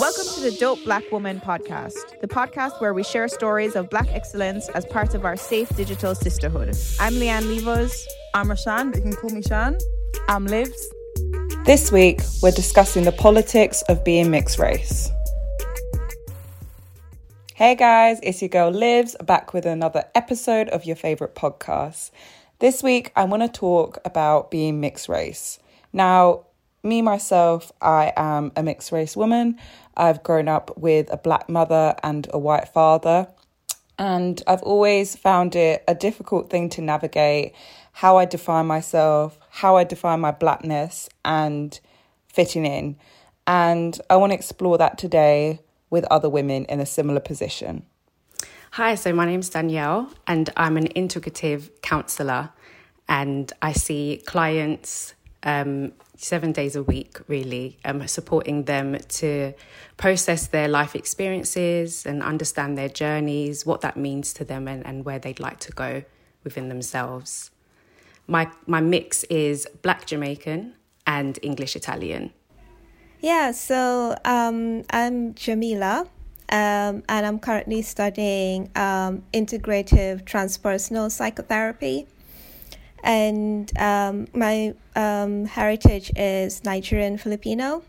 Welcome to the Dope Black Woman podcast, the podcast where we share stories of black excellence as part of our safe digital sisterhood. I'm Leanne Levos. I'm Rashan, but you can call me Shan. I'm Lives. This week, we're discussing the politics of being mixed race. Hey guys, it's your girl Lives, back with another episode of your favourite podcast. This week, I want to talk about being mixed race. Now, me, myself, I am a mixed race woman. I've grown up with a black mother and a white father. And I've always found it a difficult thing to navigate how I define myself, how I define my blackness and fitting in. And I want to explore that today with other women in a similar position. Hi, so my name's Danielle and I'm an integrative counsellor and I see clients 7 days a week, really, supporting them to process their life experiences and understand their journeys, what that means to them and where they'd like to go within themselves. My mix is Black Jamaican and English Italian. Yeah, so I'm Jamila and I'm currently studying integrative transpersonal psychotherapy. And my heritage is Nigerian Filipino.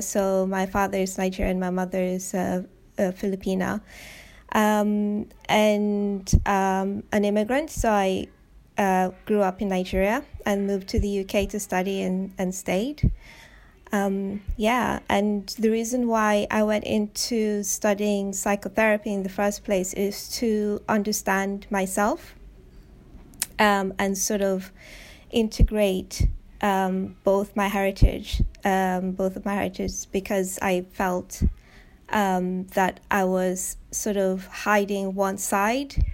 So my father is Nigerian, my mother is Filipina. And an immigrant, so I grew up in Nigeria and moved to the UK to study and stayed. And the reason why I went into studying psychotherapy in the first place is to understand myself. And sort of integrate both of my heritage, because I felt that I was sort of hiding one side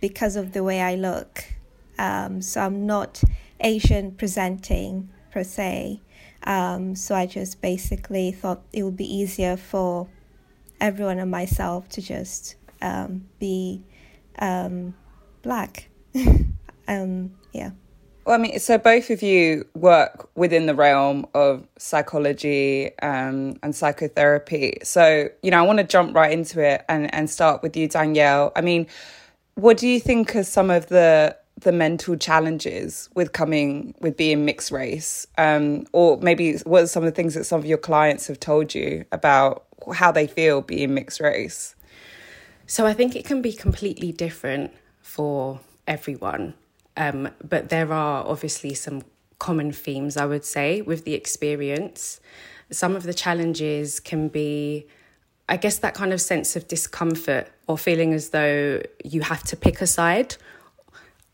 because of the way I look. So I'm not Asian presenting per se. So I just basically thought it would be easier for everyone and myself to just be black. Well, I mean, so both of you work within the realm of psychology and psychotherapy. So, you know, I want to jump right into it and start with you, Danielle. I mean, what do you think are some of the mental challenges with being mixed race? Or maybe what are some of the things that some of your clients have told you about how they feel being mixed race? So I think it can be completely different for everyone. But there are obviously some common themes, I would say, with the experience. Some of the challenges can be, I guess, that kind of sense of discomfort or feeling as though you have to pick a side,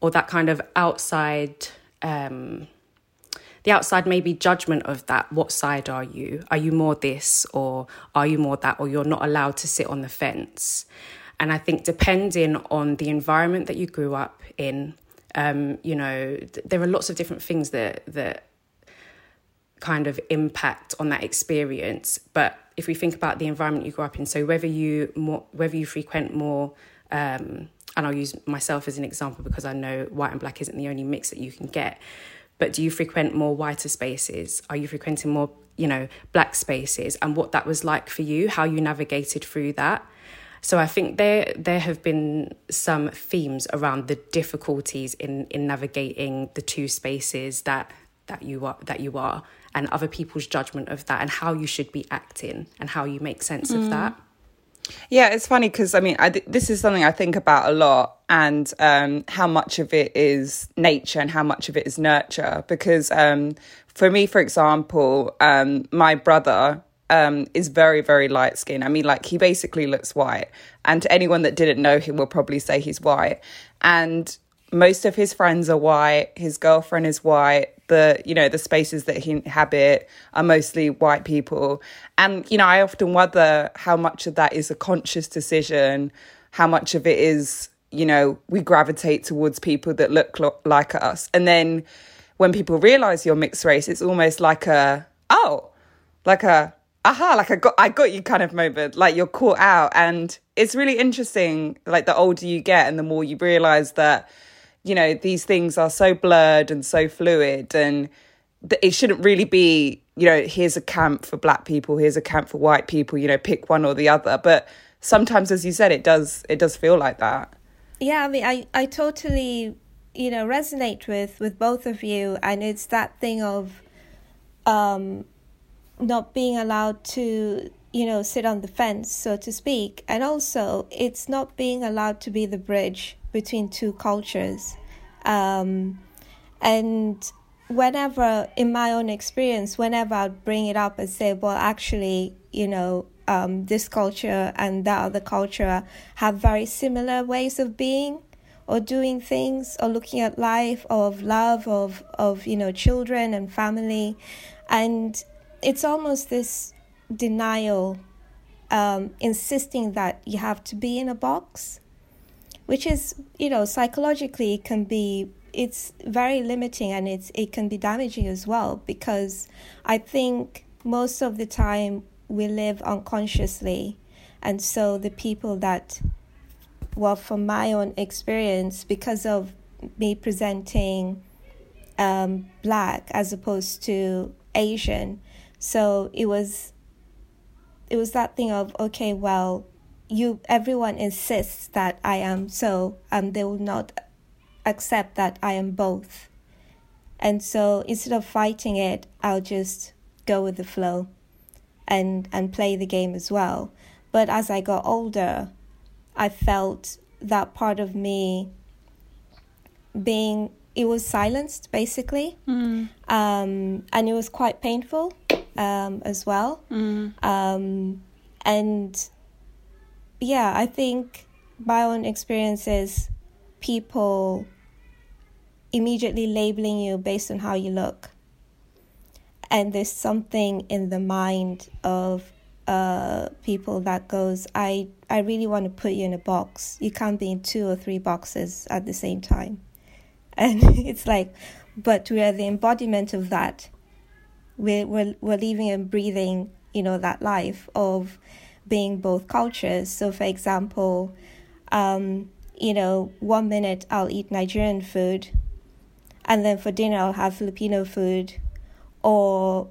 or that kind of outside, the outside maybe judgment of that. What side are you? Are you more this or are you more that? Or you're not allowed to sit on the fence. And I think depending on the environment that you grew up in, you know, there are lots of different things that kind of impact on that experience. But if we think about the environment you grew up in, so whether you frequent more, and I'll use myself as an example because I know white and black isn't the only mix that you can get, but do you frequent more whiter spaces? Are you frequenting more, you know, black spaces? And what that was like for you, how you navigated through that. So I think there have been some themes around the difficulties in navigating the two spaces that you are and other people's judgment of that and how you should be acting and how you make sense of that. Yeah, it's funny because, I mean, this is something I think about a lot, and how much of it is nature and how much of it is nurture. Because for me, for example, my brother is very, very light skinned. I mean, like, he basically looks white. And to anyone that didn't know him will probably say he's white. And most of his friends are white. His girlfriend is white. The spaces that he inhabit are mostly white people. And, you know, I often wonder how much of that is a conscious decision, how much of it is, you know, we gravitate towards people that look like us. And then when people realise you're mixed race, it's almost like I got you kind of moment, like you're caught out. And it's really interesting, like the older you get and the more you realise that, you know, these things are so blurred and so fluid, and it shouldn't really be, you know, here's a camp for black people, here's a camp for white people, you know, pick one or the other. But sometimes, as you said, it does feel like that. Yeah, I mean, I totally, you know, resonate with both of you. And it's that thing of not being allowed to, you know, sit on the fence, so to speak. And also, it's not being allowed to be the bridge between two cultures. And whenever, in my own experience, whenever I'd bring it up and say, well, actually, you know, this culture and that other culture have very similar ways of being or doing things or looking at life or of love, of you know, children and family. And it's almost this denial, insisting that you have to be in a box, which is, you know, psychologically it's very limiting, and it can be damaging as well, because I think most of the time we live unconsciously. And so the people that, well, from my own experience, because of me presenting black as opposed to Asian, so it was that thing of, okay, well, everyone insists that I am so, they will not accept that I am both. And so instead of fighting it, I'll just go with the flow and play the game as well. But as I got older, I felt that part of me it was silenced, basically. Mm. And it was quite painful as well. Mm. And yeah, I think my own experience is people immediately labeling you based on how you look. And there's something in the mind of people that goes, I really want to put you in a box. You can't be in two or three boxes at the same time. And it's like, but we are the embodiment of that. We're living and breathing, you know, that life of being both cultures. So for example, you know, one minute I'll eat Nigerian food, and then for dinner I'll have Filipino food, or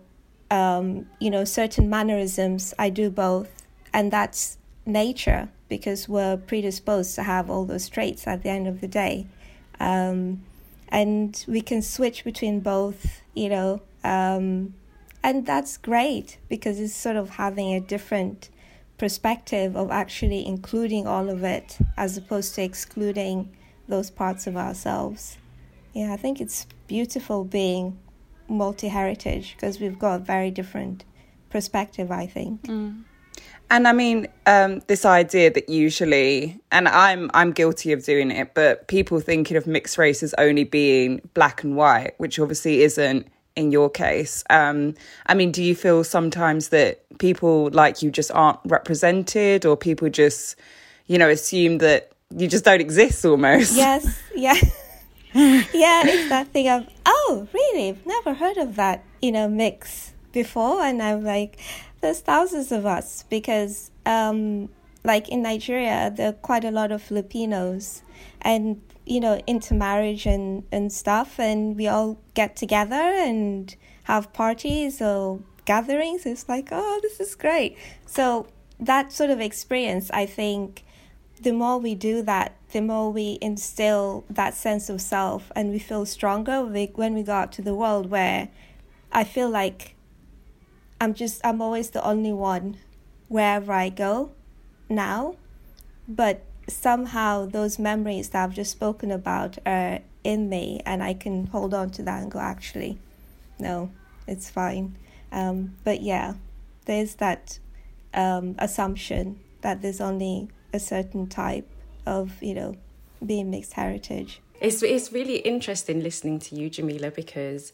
you know, certain mannerisms. I do both, and that's nature, because we're predisposed to have all those traits at the end of the day. And we can switch between both, you know, and that's great, because it's sort of having a different perspective of actually including all of it as opposed to excluding those parts of ourselves. Yeah, I think it's beautiful being multi-heritage, because we've got a very different perspective, I think. Mm. And I mean, this idea that usually, and I'm guilty of doing it, but people thinking of mixed race as only being black and white, which obviously isn't in your case. I mean, do you feel sometimes that people like you just aren't represented, or people just, you know, assume that you just don't exist almost? Yes, yeah. Yeah, it's that thing of, oh, really? I've never heard of that, you know, mix before. And I'm like, there's thousands of us, because like in Nigeria, there are quite a lot of Filipinos, and you know, intermarriage and stuff, and we all get together and have parties or gatherings. It's like, oh, this is great. So that sort of experience, I think the more we do that, the more we instill that sense of self, and we feel stronger when we go out to the world, where I feel like I'm always the only one wherever I go. now, but somehow those memories that I've just spoken about are in me, and I can hold on to that and go, actually, no, it's fine. But yeah, there's that assumption that there's only a certain type of, you know, being mixed heritage. It's really interesting listening to you, Jamila, because,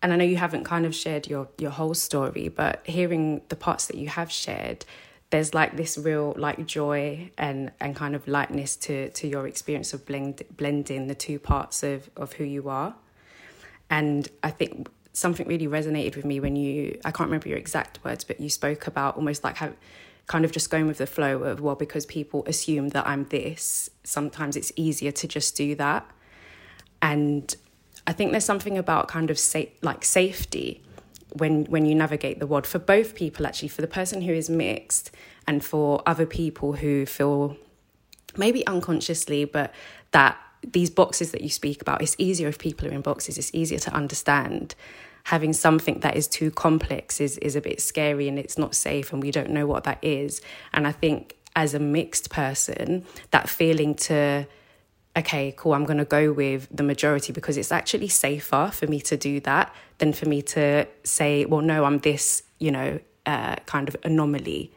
and I know you haven't kind of shared your whole story, but hearing the parts that you have shared, there's like this real like joy and kind of lightness to your experience of blending the two parts of who you are. And I think something really resonated with me when you, I can't remember your exact words, but you spoke about almost like how kind of just going with the flow of, well, because people assume that I'm this, sometimes it's easier to just do that. And I think there's something about kind of safety when you navigate the world, for both people, actually, for the person who is mixed and for other people who feel maybe unconsciously, but that these boxes that you speak about, it's easier if people are in boxes, it's easier to understand. Having something that is too complex is a bit scary, and it's not safe, and we don't know what that is. And I think as a mixed person, that feeling to, okay, cool, I'm going to go with the majority because it's actually safer for me to do that than for me to say, well, no, I'm this, you know, kind of anomaly,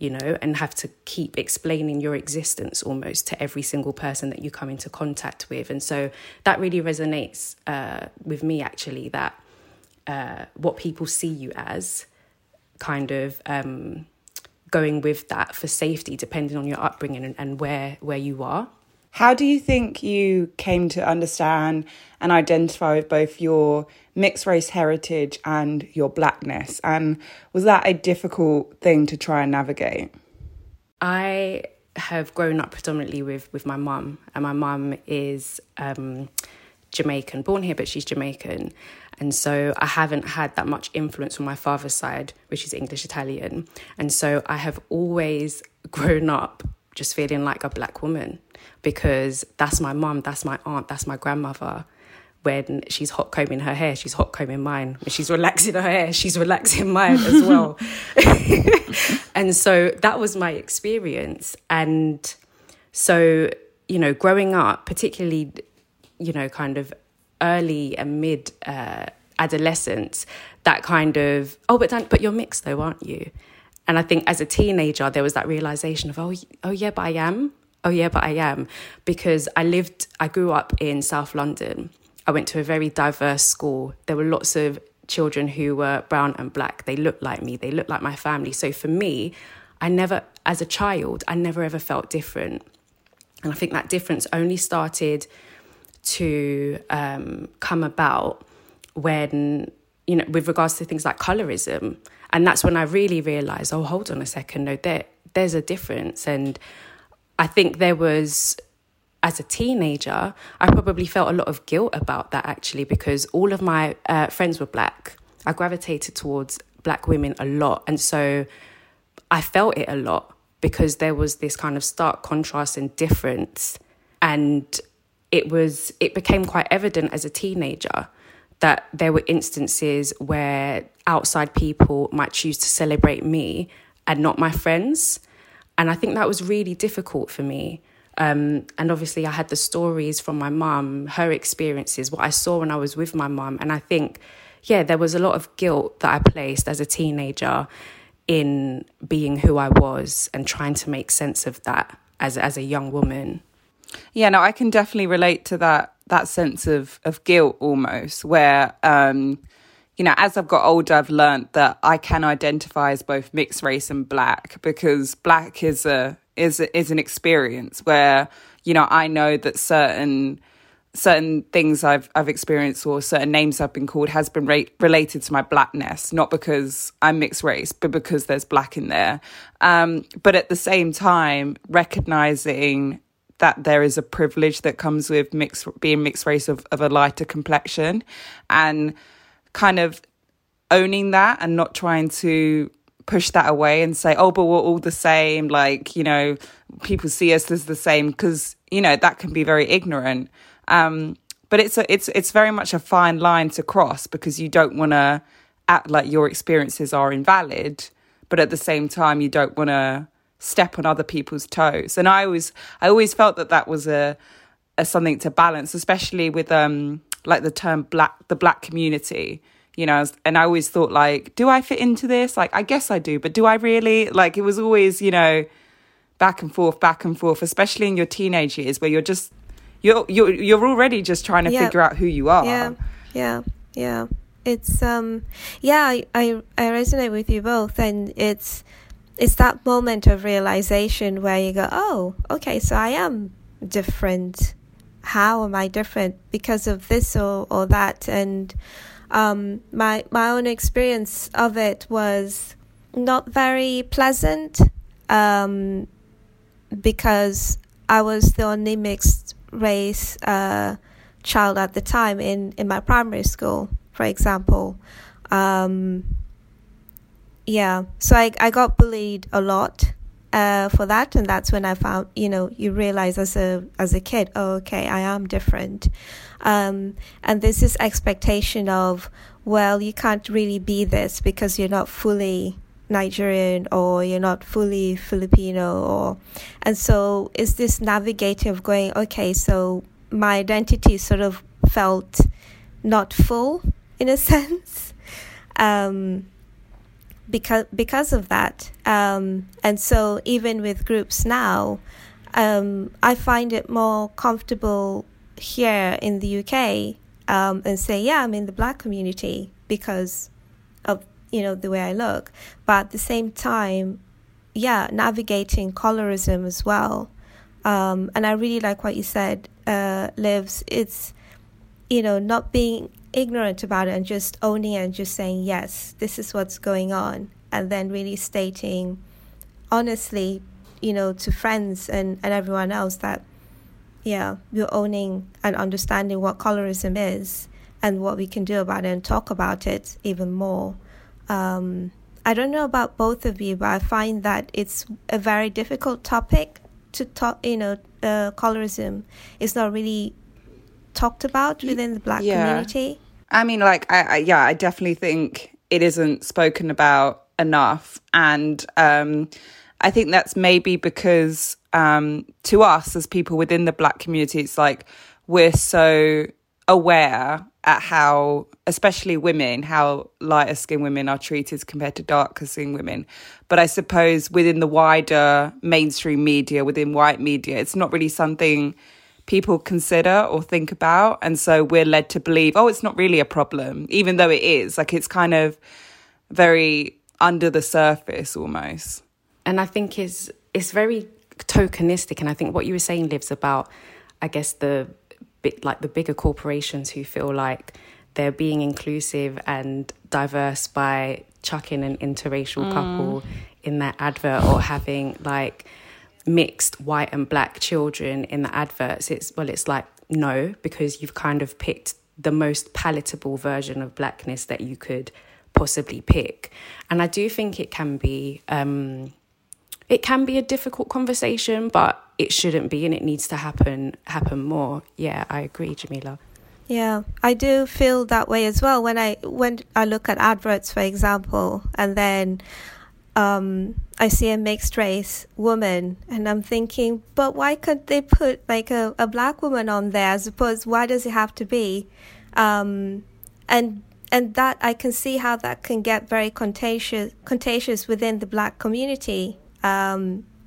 you know, and have to keep explaining your existence almost to every single person that you come into contact with. And so that really resonates with me, actually, that what people see you as kind of going with that for safety, depending on your upbringing and where you are. How do you think you came to understand and identify with both your mixed race heritage and your blackness? And was that a difficult thing to try and navigate? I have grown up predominantly with my mum, and my mum is Jamaican, born here, but she's Jamaican. And so I haven't had that much influence on my father's side, which is English Italian. And so I have always grown up just feeling like a black woman, because that's my mum, that's my aunt, that's my grandmother. When she's hot combing her hair, she's hot combing mine. When she's relaxing her hair, she's relaxing mine as well. And so that was my experience. And so, you know, growing up, particularly, you know, kind of early and mid adolescence, that kind of, oh, but you're mixed though, aren't you? And I think as a teenager, there was that realisation of, oh, yeah, but I am. Because I grew up in South London. I went to a very diverse school. There were lots of children who were brown and black. They looked like me. They looked like my family. So for me, as a child, I never ever felt different. And I think that difference only started to come about when, you know, with regards to things like colorism. And that's when I really realised, oh, hold on a second, no, there's a difference. And I think there was, as a teenager, I probably felt a lot of guilt about that, actually, because all of my friends were black. I gravitated towards black women a lot. And so I felt it a lot because there was this kind of stark contrast and difference. And it became quite evident as a teenager that there were instances where outside people might choose to celebrate me and not my friends. And I think that was really difficult for me. And obviously I had the stories from my mum, her experiences, what I saw when I was with my mum. And I think, yeah, there was a lot of guilt that I placed as a teenager in being who I was and trying to make sense of that as a young woman. Yeah, no, I can definitely relate to that sense of guilt almost, where, you know, as I've got older, I've learned that I can identify as both mixed race and black, because black is an experience where, you know, I know that certain things I've experienced or certain names I've been called has been related to my blackness, not because I'm mixed race, but because there's black in there. But at the same time, recognizing that there is a privilege that comes with being mixed race of a lighter complexion, and kind of owning that and not trying to push that away and say, oh, but we're all the same, like, you know, people see us as the same, because, you know, that can be very ignorant. But it's very much a fine line to cross, because you don't want to act like your experiences are invalid, but at the same time, you don't want to step on other people's toes. And I always felt that was a something to balance, especially with like the term black community, you know. And I always thought, like, do I fit into this? Like, I guess I do, but do I really? Like, it was always, you know, back and forth, especially in your teenage years where you're already just trying to figure out who you are. Yeah. It's I resonate with you both, and it's that moment of realization where you go, oh, okay, so I am different. How am I different? Because of this or that. And my own experience of it was not very pleasant, because I was the only mixed race child at the time in my primary school, for example. So I got bullied a lot for that, and that's when I found, you know, you realize as a kid, oh, okay, I am different. And there's this expectation of, well, you can't really be this because you're not fully Nigerian or you're not fully Filipino, and so it's this navigating of going, okay, so my identity sort of felt not full in a sense. Because of that, and so even with groups now, I find it more comfortable here in the UK, and say, yeah, I'm in the black community because of, you know, the way I look. But at the same time, yeah, navigating colorism as well. And I really like what you said, Lives. It's, you know, not being ignorant about it and just owning it and just saying, yes, this is what's going on, and then really stating honestly, you know, to friends and everyone else that, yeah, we're owning and understanding what colorism is and what we can do about it and talk about it even more. I don't know about both of you, but I find that it's a very difficult topic to talk, you know. Colorism is not really talked about within the black community. I mean, like, I definitely think it isn't spoken about enough. And I think that's maybe because to us as people within the black community, it's like we're so aware at how, especially women, how lighter-skinned women are treated compared to darker-skinned women. But I suppose within the wider mainstream media, within white media, it's not really something people consider or think about. And so we're led to believe, oh, it's not really a problem, even though it is. Like, it's kind of very under the surface almost. And I think it's very tokenistic. And I think what you were saying, Livs, about, I guess, the bit like the bigger corporations who feel like they're being inclusive and diverse by chucking an interracial couple in their advert, or having like mixed white and black children in the adverts. It's like, no, because you've kind of picked the most palatable version of blackness that you could possibly pick. And I do think it can be a difficult conversation, but it shouldn't be, and it needs to happen more. Yeah, I agree, Jamila. Yeah, I do feel that way as well when I look at adverts, for example, and then I see a mixed race woman, and I'm thinking, but why couldn't they put like a black woman on there? I suppose, why does it have to be? And that, I can see how that can get very contentious within the black community,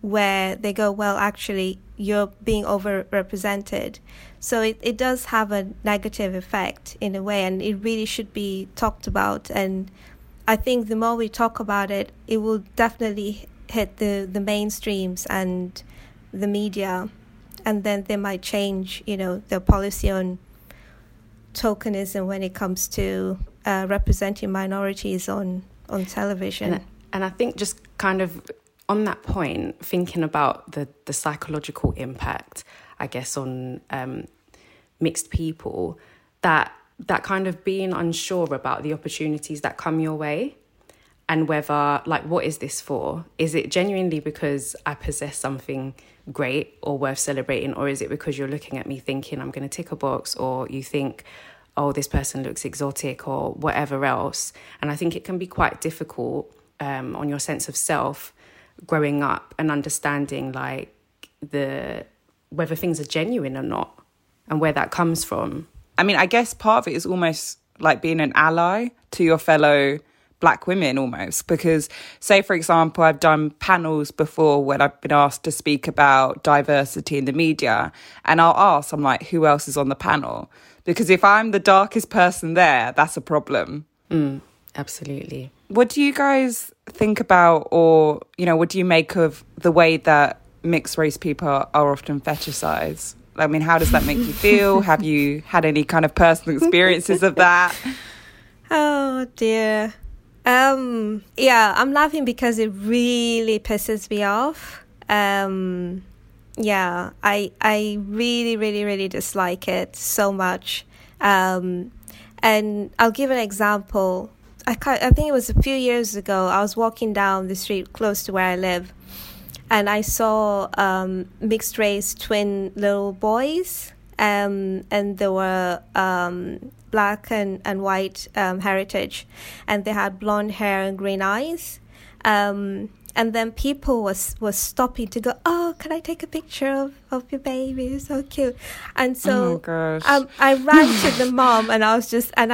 where they go, well, actually, you're being overrepresented. So it does have a negative effect in a way, and it really should be talked about. And I think the more we talk about it, it will definitely hit the mainstreams and the media, and then they might change, you know, their policy on tokenism when it comes to representing minorities on television. And I think just kind of on that point, thinking about the psychological impact, I guess, on mixed people, that kind of being unsure about the opportunities that come your way, and whether, like, what is this for? Is it genuinely because I possess something great or worth celebrating, or is it because you're looking at me thinking I'm going to tick a box, or you think, oh, this person looks exotic or whatever else? And I think it can be quite difficult on your sense of self growing up and understanding like whether things are genuine or not and where that comes from. I mean, I guess part of it is almost like being an ally to your fellow Black women almost, because say, for example, I've done panels before when I've been asked to speak about diversity in the media, and I'll ask, I'm like, who else is on the panel? Because if I'm the darkest person there, that's a problem. Absolutely. What do you guys think about, or, you know, what do you make of the way that mixed race people are often fetishized? I mean, how does that make you feel? Have you had any kind of personal experiences of that? Oh, dear. Yeah, I'm laughing because it really pisses me off. Yeah, I really, really, really dislike it so much. And I'll give an example. I think it was a few years ago. I was walking down the street close to where I live, and I saw mixed race twin little boys, and they were Black and white heritage, and they had blonde hair and green eyes, and then people was stopping to go, oh, can I take a picture of your baby, it's so cute. And so I ran to the mom, and I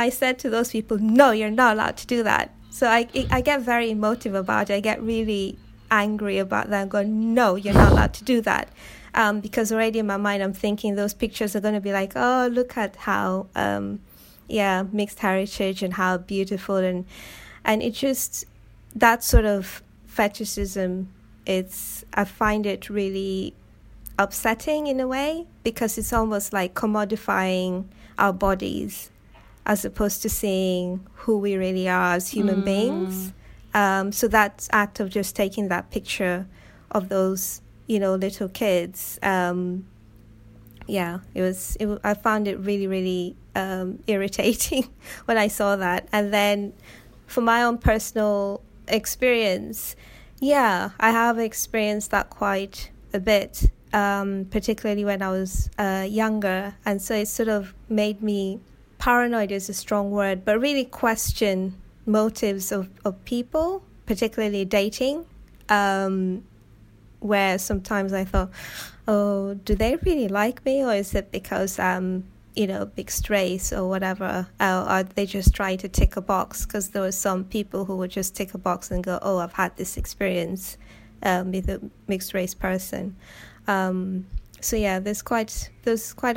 said to those people, no, you're not allowed to do that. So I get very emotive about it. I get really angry about that and go, no, you're not allowed to do that. Because already in my mind I'm thinking those pictures are going to be like, oh, look at how mixed heritage and how beautiful, and it just, that sort of fetishism, I find it really upsetting in a way, because it's almost like commodifying our bodies as opposed to seeing who we really are as human beings. So that act of just taking that picture of those, you know, little kids, I found it really, really irritating when I saw that. And then for my own personal experience, I have experienced that quite a bit, particularly when I was younger. And so it sort of made me, paranoid is a strong word, but really question motives of people, particularly dating, where sometimes I thought, oh, do they really like me, or is it because mixed race or whatever, or are they just trying to tick a box? Because there were some people who would just tick a box and go, oh, I've had this experience with a mixed race person. There's quite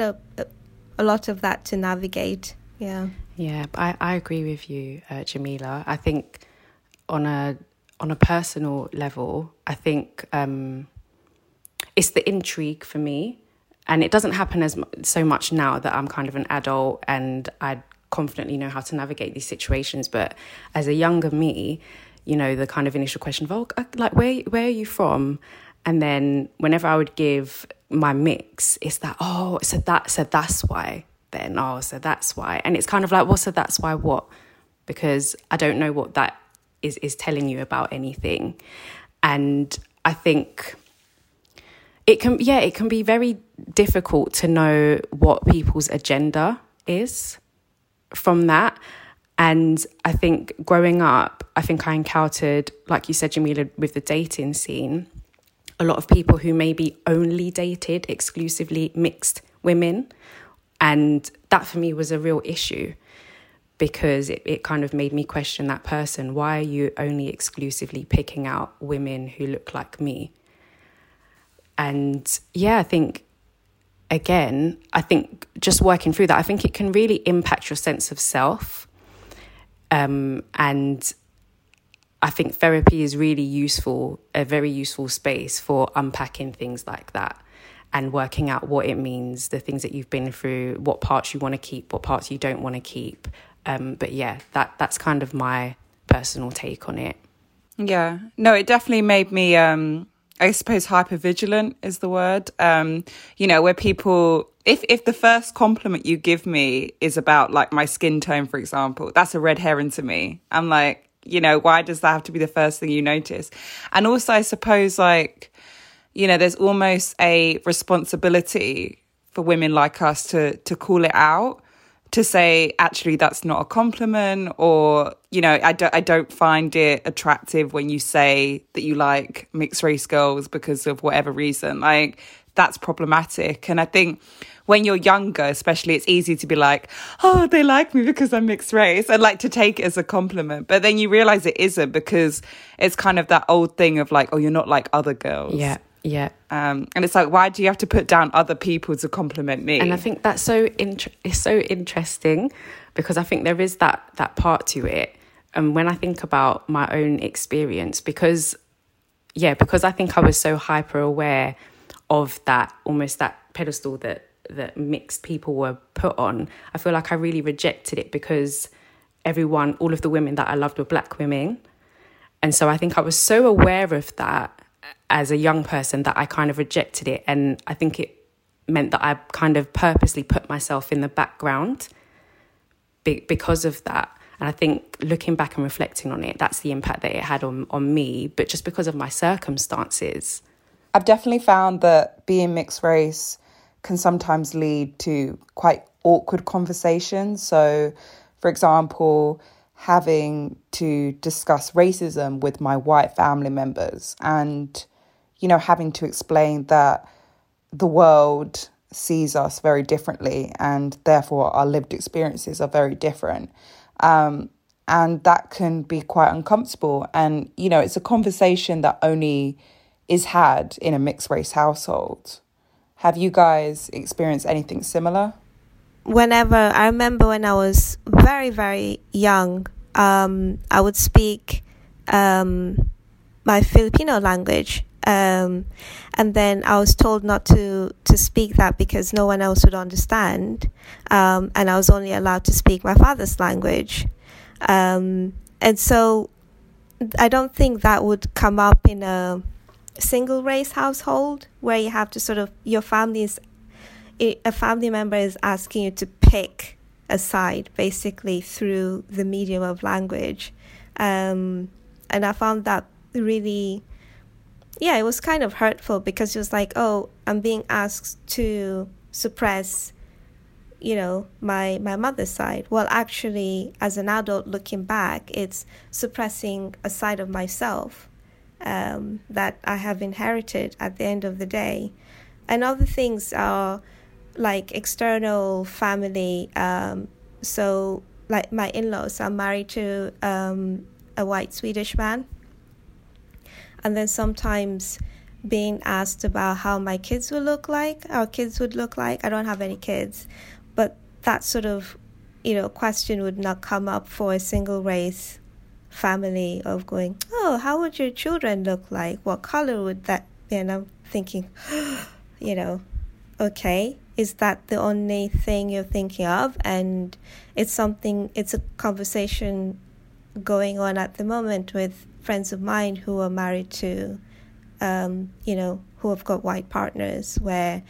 a lot of that to navigate. I agree with you, Jamila. I think on a personal level, I think it's the intrigue for me, and it doesn't happen so much now that I'm kind of an adult and I confidently know how to navigate these situations. But as a younger me, you know, the kind of initial question of, oh, like, where are you from? And then whenever I would give my mix, it's that, oh, so that's why then, oh, so that's why. And it's kind of like, well, so that's why what? Because I don't know what that is telling you about anything. And I think it can be very difficult to know what people's agenda is from that. And I think growing up, I think I encountered, like you said, Jamila, with the dating scene, a lot of people who maybe only dated exclusively mixed women. And that for me was a real issue, because it kind of made me question that person. Why are you only exclusively picking out women who look like me? And yeah, I think, again, just working through that, I think it can really impact your sense of self. And I think therapy is really useful, a very useful space for unpacking things like that and working out what it means, the things that you've been through, what parts you want to keep, what parts you don't want to keep. But yeah, that's kind of my personal take on it. Yeah, no, it definitely made me, I suppose, hypervigilant is the word. You know, where people, if the first compliment you give me is about like my skin tone, for example, that's a red herring to me. I'm like, you know, why does that have to be the first thing you notice? And also, I suppose, like, you know, there's almost a responsibility for women like us to call it out, to say, actually, that's not a compliment, or, you know, I don't find it attractive when you say that you like mixed race girls because of whatever reason. Like, that's problematic. And I think when you're younger, especially, it's easy to be like, oh, they like me because I'm mixed race, and like to take it as a compliment. But then you realize it isn't, because it's kind of that old thing of like, oh, you're not like other girls. Yeah. Yeah. And it's like, why do you have to put down other people to compliment me? And I think that's so interesting, because I think there is that part to it. And when I think about my own experience, because I think I was so hyper aware of that, almost that pedestal that mixed people were put on, I feel like I really rejected it, because all of the women that I loved were black women. And so I think I was so aware of that as a young person that I kind of rejected it. And I think it meant that I kind of purposely put myself in the background because of that. And I think looking back and reflecting on it, that's the impact that it had on me, but just because of my circumstances. I've definitely found that being mixed race can sometimes lead to quite awkward conversations. So, for example, having to discuss racism with my white family members, and, you know, having to explain that the world sees us very differently and therefore our lived experiences are very different. And that can be quite uncomfortable. And, you know, it's a conversation that only is had in a mixed race household. Have you guys experienced anything similar? I remember when I was very, very young, I would speak my Filipino language, and then I was told not to speak that because no one else would understand, and I was only allowed to speak my father's language. And so I don't think that would come up in a single race household, where you have to sort of, a family member is asking you to pick a side, basically, through the medium of language. And I found that really, it was kind of hurtful, because it was like, oh, I'm being asked to suppress, you know, my mother's side. Well, actually, as an adult looking back, it's suppressing a side of myself that I have inherited at the end of the day. And other things are like external family. So like my in-laws are married to a white Swedish man, and then sometimes being asked about how our kids would look like. I don't have any kids, but that sort of, you know, question would not come up for a single race family of going, oh, how would your children look like? What color would that be? And I'm thinking, you know, okay, is that the only thing you're thinking of? And it's a conversation going on at the moment with friends of mine who are married to, you know, who have got white partners, where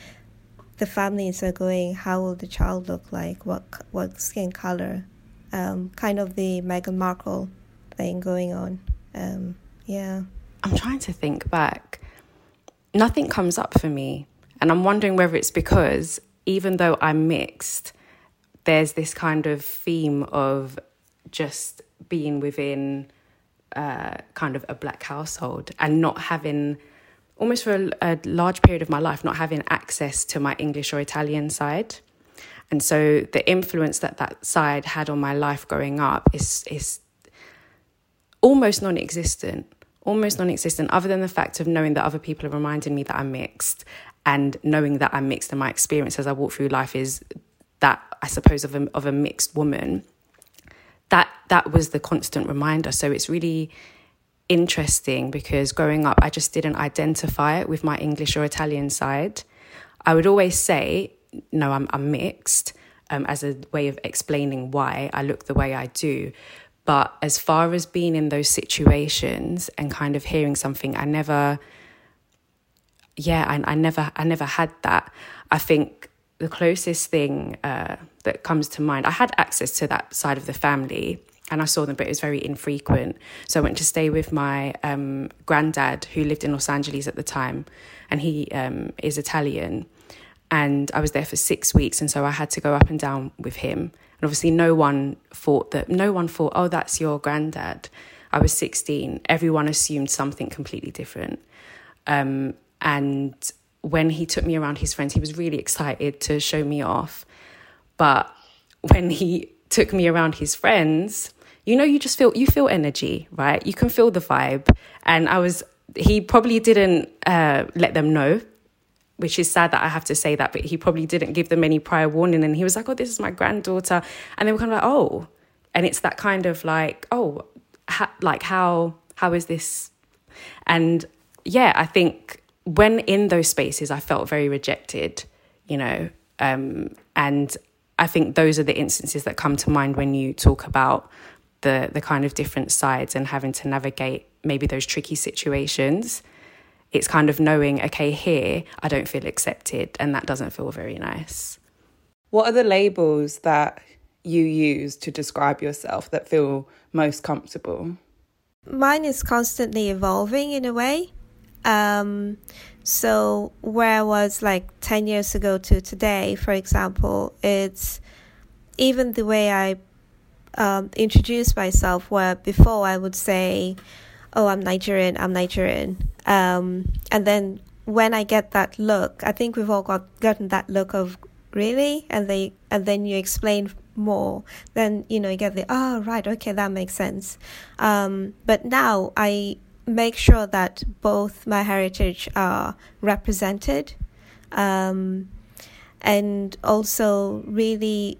the families are going, how will the child look like? What skin color? Kind of the Meghan Markle thing going on. I'm trying to think back. Nothing comes up for me. And I'm wondering whether it's because, even though I'm mixed, there's this kind of theme of just being within kind of a black household and not having, almost for a large period of my life, not having access to my English or Italian side. And so the influence that side had on my life growing up is almost non-existent. Almost non-existent, other than the fact of knowing that other people are reminding me that I'm mixed, and knowing that I'm mixed, and my experience as I walk through life is that, I suppose, of a mixed woman. That was the constant reminder. So it's really interesting, because growing up, I just didn't identify with my English or Italian side. I would always say, no, I'm mixed, as a way of explaining why I look the way I do. But as far as being in those situations and kind of hearing something, I never had that. I think the closest thing that comes to mind, I had access to that side of the family and I saw them, but it was very infrequent. So I went to stay with my granddad, who lived in Los Angeles at the time, and he is Italian. And I was there for 6 weeks, and so I had to go up and down with him. And obviously no one thought, oh, that's your granddad. I was 16. Everyone assumed something completely different. And when he took me around his friends, he was really excited to show me off. But when he took me around his friends, you know, you just feel energy, right? You can feel the vibe. And he probably didn't let them know, which is sad that I have to say that, but he probably didn't give them any prior warning. And he was like, oh, this is my granddaughter. And they were kind of like, oh. And it's that kind of like, oh, how is this? And yeah, I think when in those spaces, I felt very rejected, you know, and I think those are the instances that come to mind when you talk about the kind of different sides and having to navigate maybe those tricky situations. It's kind of knowing, okay, here I don't feel accepted, and that doesn't feel very nice. What are the labels that you use to describe yourself that feel most comfortable? Mine is constantly evolving in a way. So where I was like 10 years ago to today, for example, it's even the way I introduce myself, where before I would say, oh, I'm Nigerian. And then when I get that look, I think we've all gotten that look of, really? And then you explain more, then, you know, you get the, oh, right, okay, that makes sense. But now I make sure that both my heritage are represented, and also really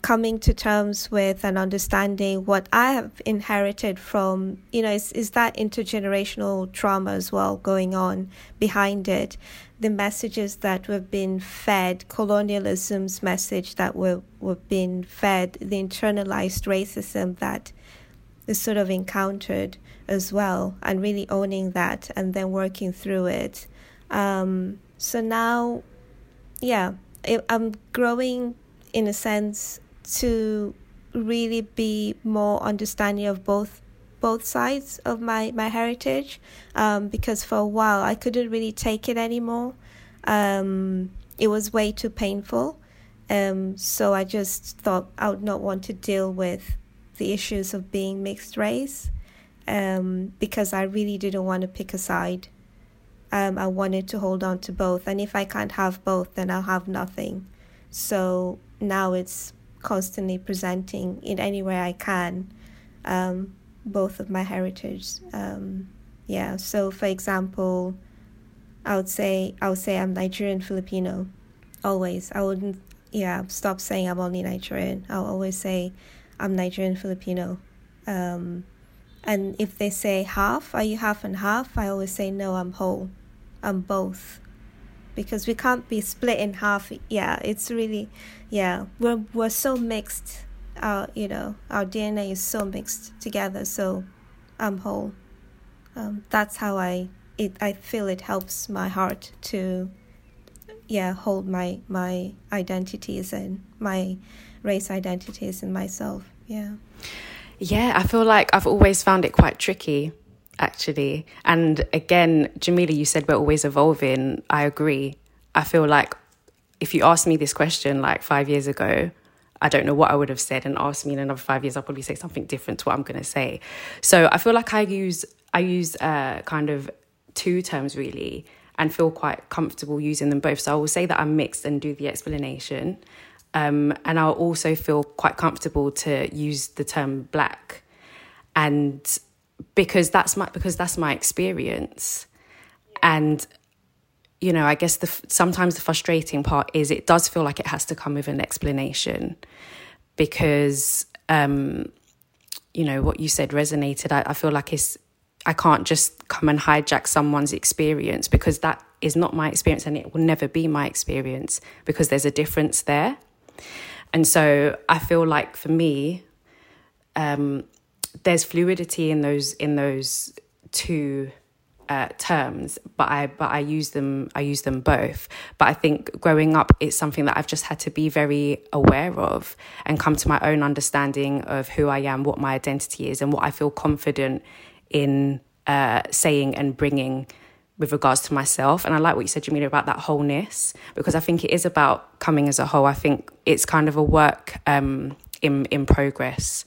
coming to terms with and understanding what I have inherited from, you know, is that intergenerational trauma as well going on behind it, the messages that we've been fed, colonialism's message that we've been fed, the internalized racism that is sort of encountered as well, and really owning that and then working through it. So now, yeah, I'm growing in a sense to really be more understanding of both sides of my heritage, because for a while I couldn't really take it anymore. It was way too painful, so I just thought I would not want to deal with the issues of being mixed race, because I really didn't want to pick a side. I wanted to hold on to both, and if I can't have both, then I'll have nothing. So now it's constantly presenting in any way I can, both of my heritage. Yeah. So for example, I would say I'm Nigerian Filipino, always. I wouldn't, stop saying I'm only Nigerian. I'll always say I'm Nigerian Filipino. And if they say half, are you half and half? I always say, no, I'm whole. I'm both. Because we can't be split in half. Yeah, it's really, yeah, we're so mixed. Our DNA is so mixed together. So I'm whole. That's how I feel it helps my heart to, hold my identities and my race identities in myself. Yeah, I feel like I've always found it quite tricky, actually. And again, Jamila, you said we're always evolving. I agree. I feel like if you asked me this question like 5 years ago, I don't know what I would have said, and asked me in another 5 years, I'll probably say something different to what I'm going to say. So I feel like I use kind of two terms really, and feel quite comfortable using them both. So I will say that I'm mixed and do the explanation. And I'll also feel quite comfortable to use the term black, and because that's my experience. And, you know, I guess sometimes the frustrating part is it does feel like it has to come with an explanation, because, you know, what you said resonated. I feel like I can't just come and hijack someone's experience, because that is not my experience, and it will never be my experience, because there's a difference there. And so I feel like for me, there's fluidity in those two terms, but I use them both. But I think growing up, it's something that I've just had to be very aware of, and come to my own understanding of who I am, what my identity is, and what I feel confident in saying and bringing with regards to myself. And I like what you said, Jamila, about that wholeness, because I think it is about coming as a whole. I think it's kind of a work in progress.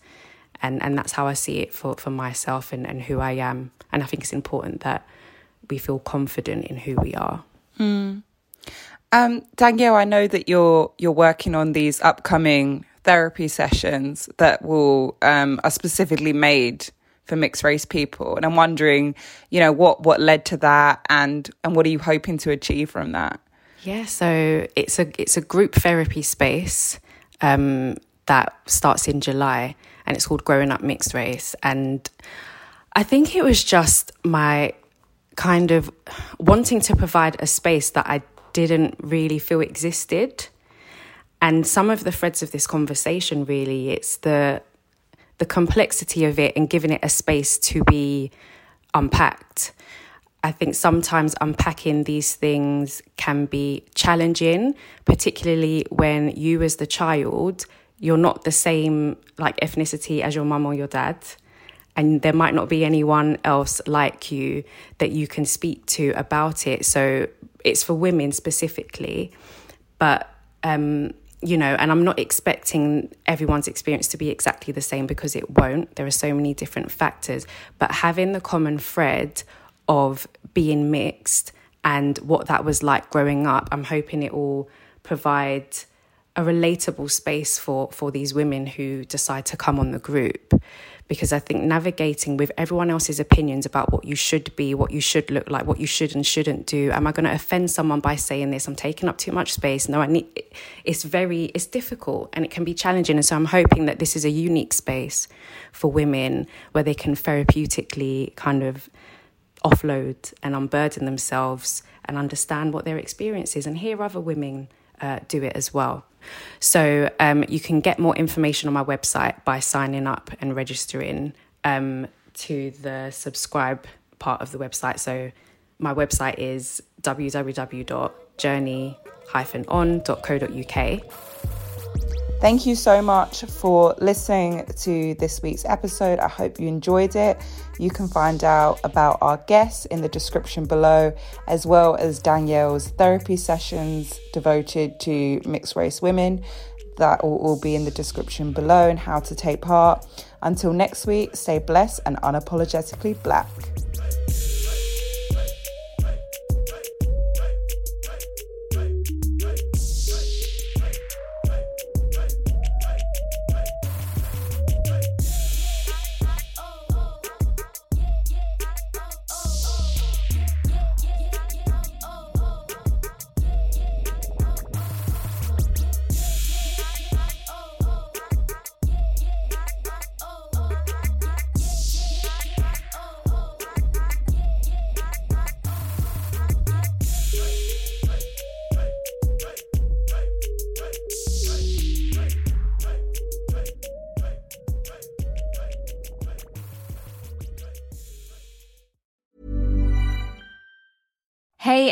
And that's how I see it for myself and who I am. And I think it's important that we feel confident in who we are. Mm. Danielle, I know that you're working on these upcoming therapy sessions that will are specifically made for mixed race people, and I'm wondering, you know, what led to that, and what are you hoping to achieve from that? Yeah, so it's a group therapy space that starts in July, and it's called Growing Up Mixed Race. And I think it was just my kind of wanting to provide a space that I didn't really feel existed. And some of the threads of this conversation, really, it's the complexity of it and giving it a space to be unpacked. I think sometimes unpacking these things can be challenging, particularly when you as the child, you're not the same like ethnicity as your mum or your dad. And there might not be anyone else like you that you can speak to about it. So it's for women specifically. But you know, and I'm not expecting everyone's experience to be exactly the same, because it won't. There are so many different factors. But having the common thread of being mixed and what that was like growing up, I'm hoping it will provide a relatable space for these women who decide to come on the group. Because I think navigating with everyone else's opinions about what you should be, what you should look like, what you should and shouldn't do. Am I going to offend someone by saying this? I'm taking up too much space. No, I need. It's difficult, and it can be challenging. And so I'm hoping that this is a unique space for women where they can therapeutically kind of offload and unburden themselves and understand what their experience is and hear other women do it as well. So you can get more information on my website by signing up and registering to the subscribe part of the website. So my website is www.journey-on.co.uk. Thank you so much for listening to this week's episode. I hope you enjoyed it. You can find out about our guests in the description below, as well as Danielle's therapy sessions devoted to mixed race women. That will all be in the description below, and how to take part. Until next week, stay blessed and unapologetically black. Hey,